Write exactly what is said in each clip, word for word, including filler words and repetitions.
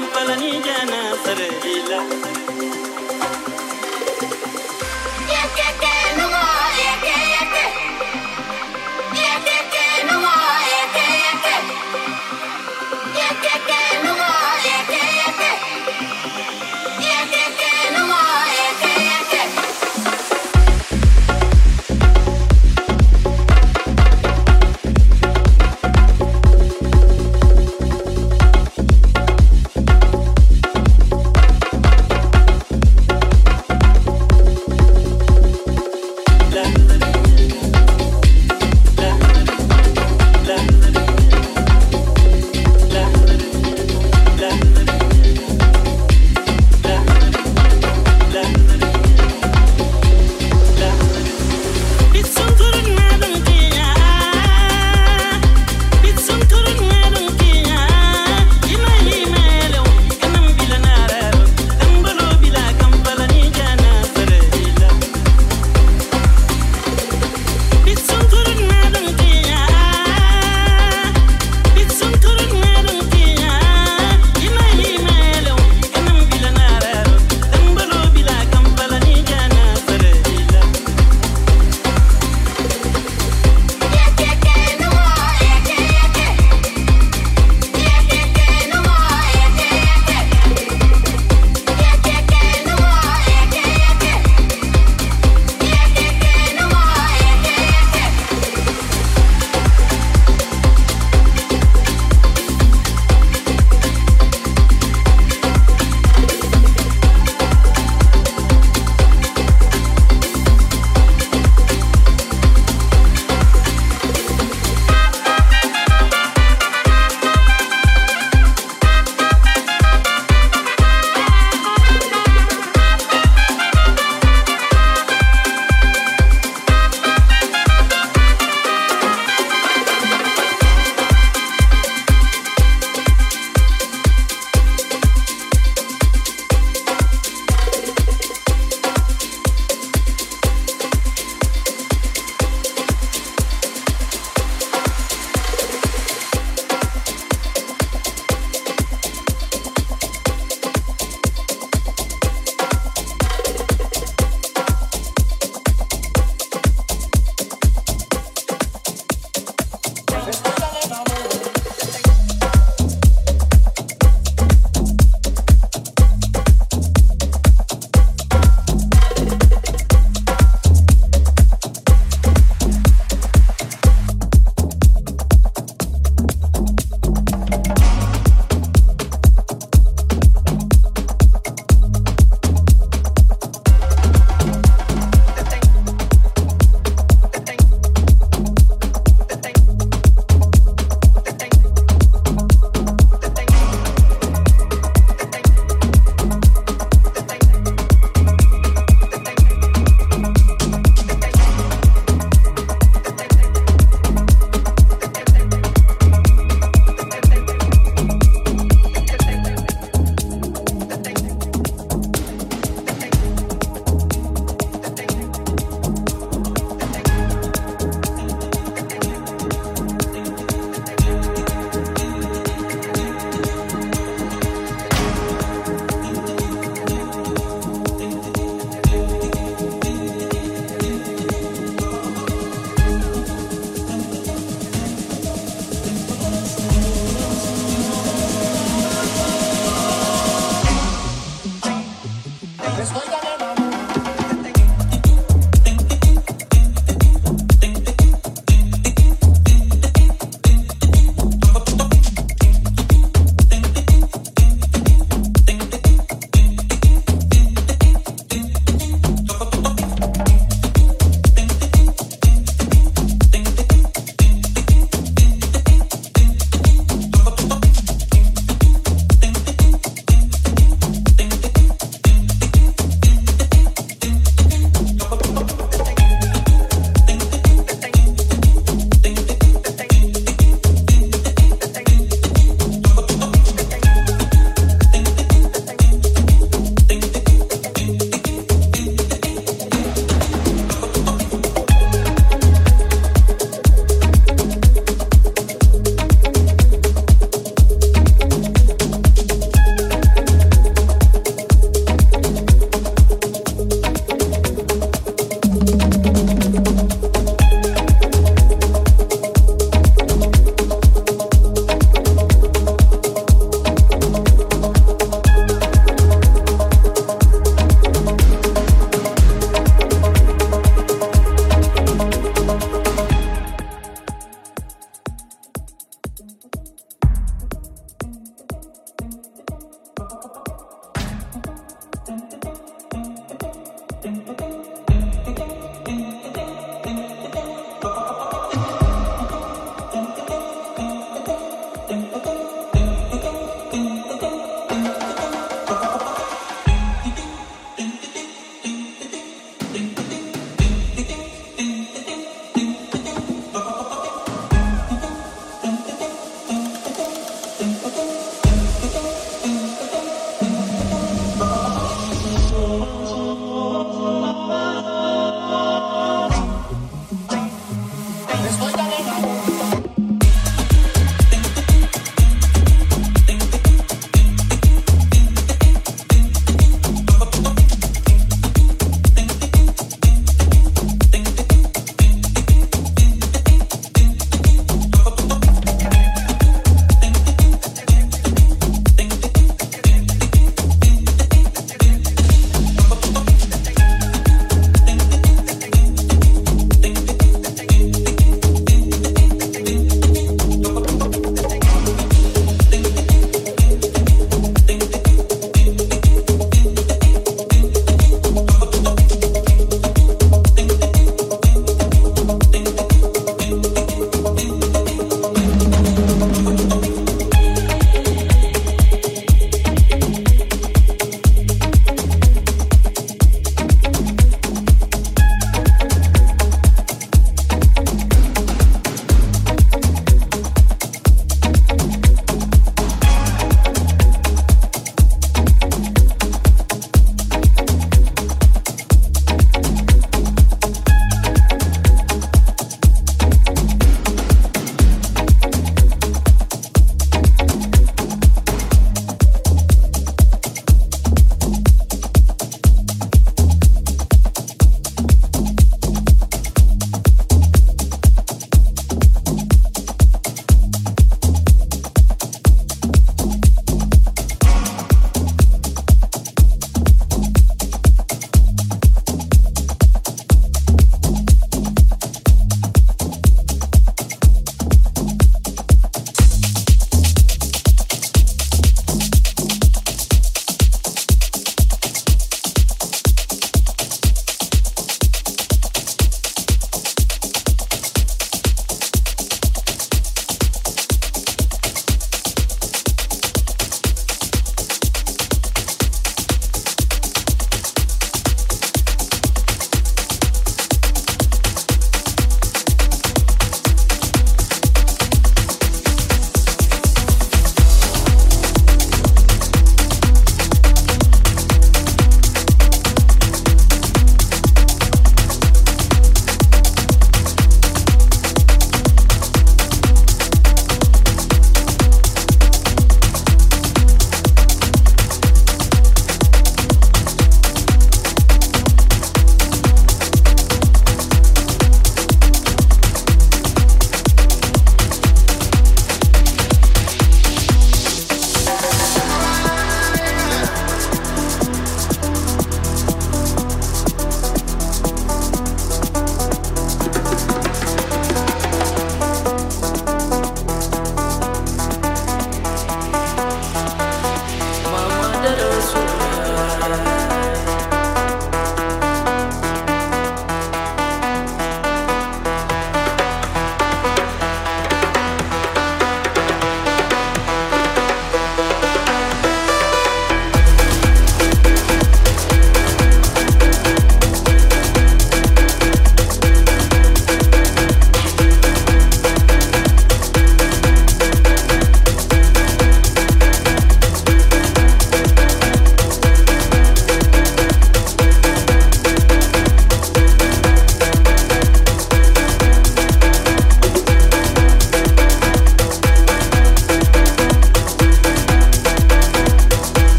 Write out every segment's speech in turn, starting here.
nampala ni jana sarila yekeke numo yeke yeke yekeke numo yeke yeke yekeke numo yeke yeke yekeke numo yeke yeke.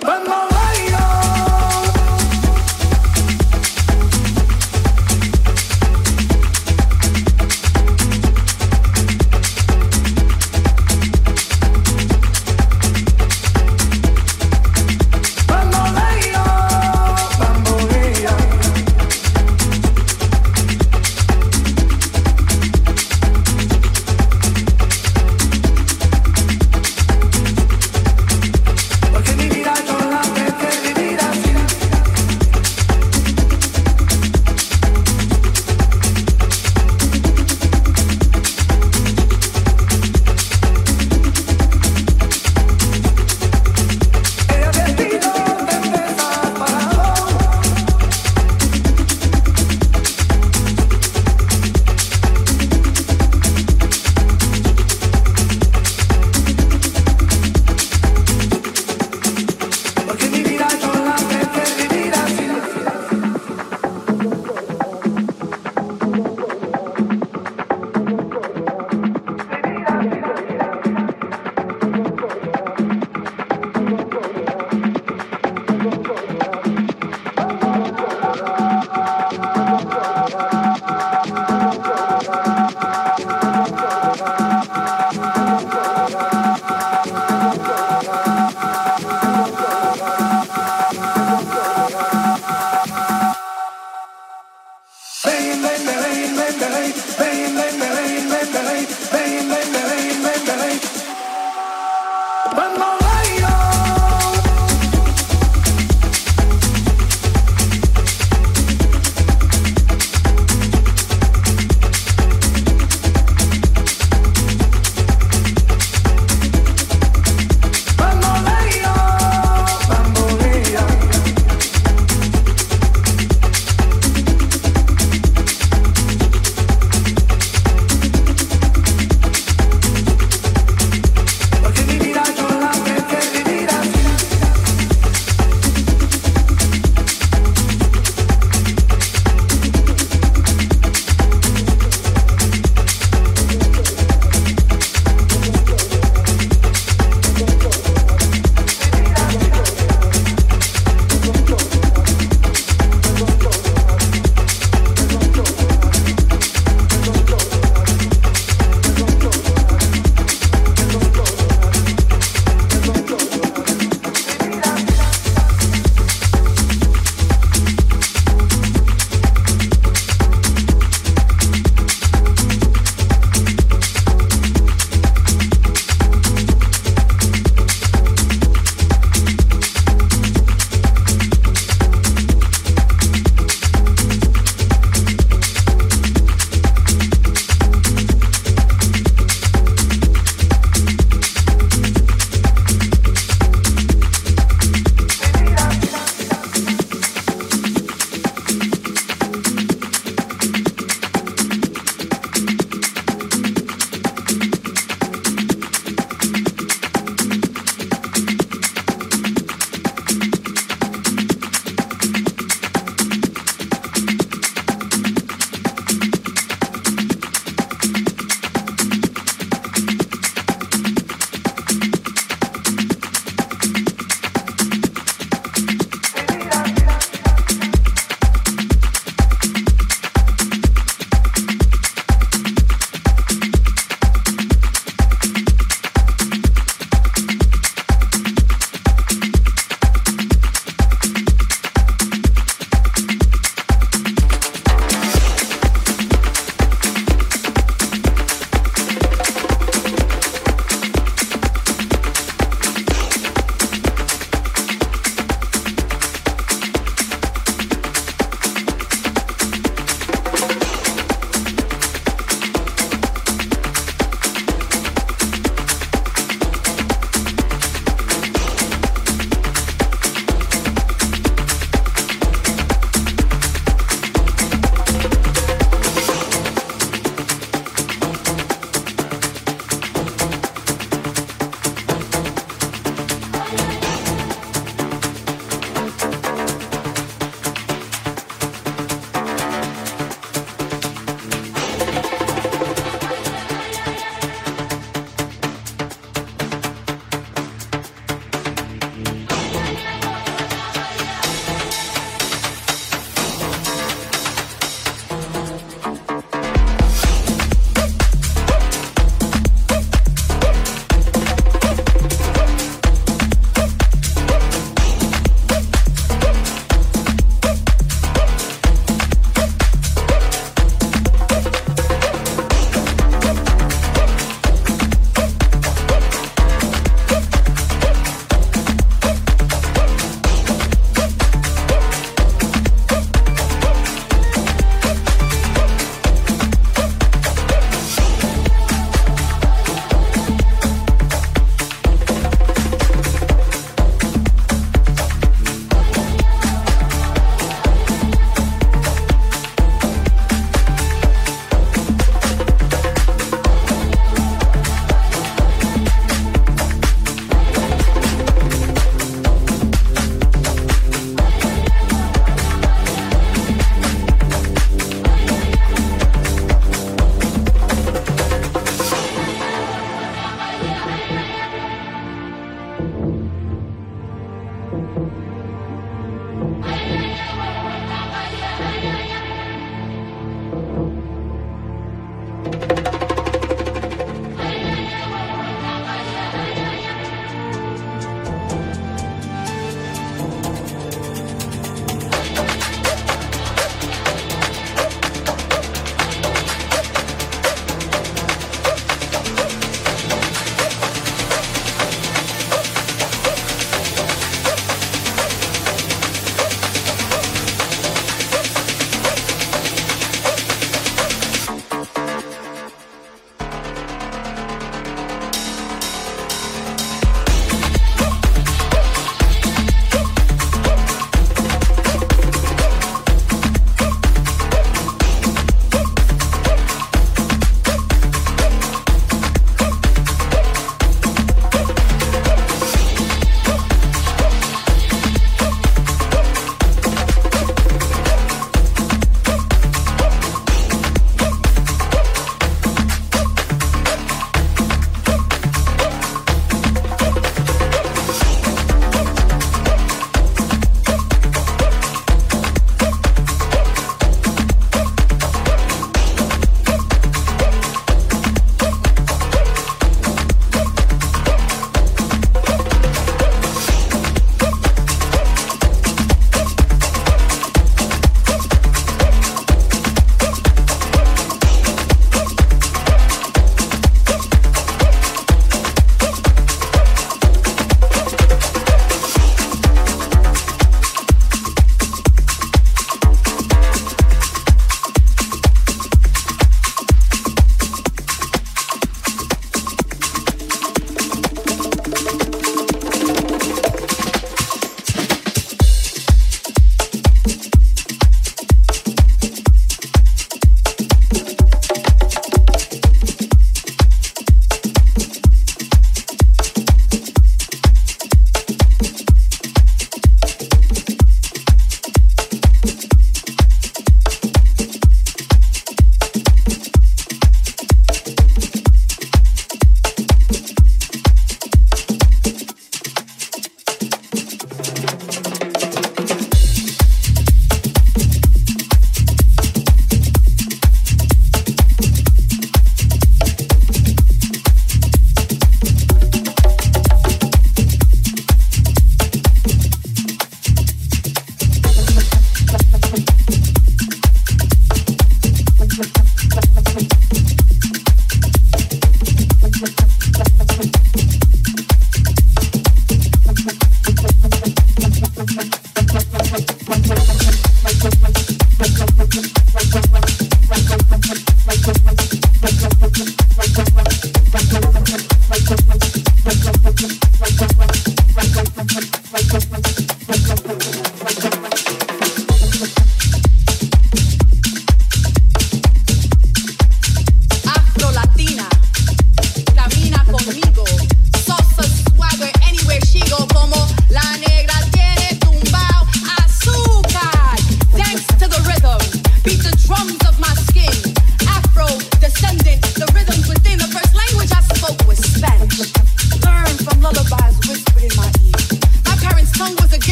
Porque mi vida yo la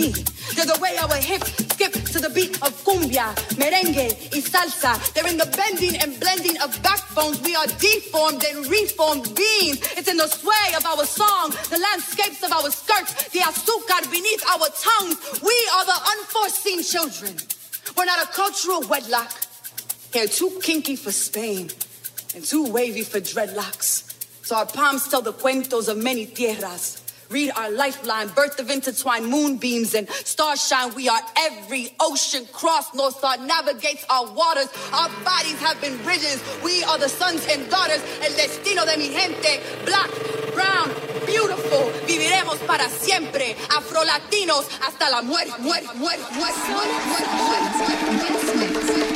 me. There's a way our hips skip to the beat of cumbia, merengue, y salsa. They're in the bending and blending of backbones. We are deformed and reformed beings. It's in the sway of our song, the landscapes of our skirts, the azúcar beneath our tongues. We are the unforeseen children. We're not a cultural wedlock. Hair too kinky for Spain and too wavy for dreadlocks. So our palms tell the cuentos of many tierras. Read our lifeline, birth of intertwined moonbeams and starshine. We are every ocean cross. North Star navigates our waters. Our bodies have been bridges. We are the sons and daughters. El destino de mi gente. Black, brown, beautiful. Viviremos para siempre. Afro-Latinos hasta la muerte. Muerte, muerte, muerte, muerte, muerte, muerte.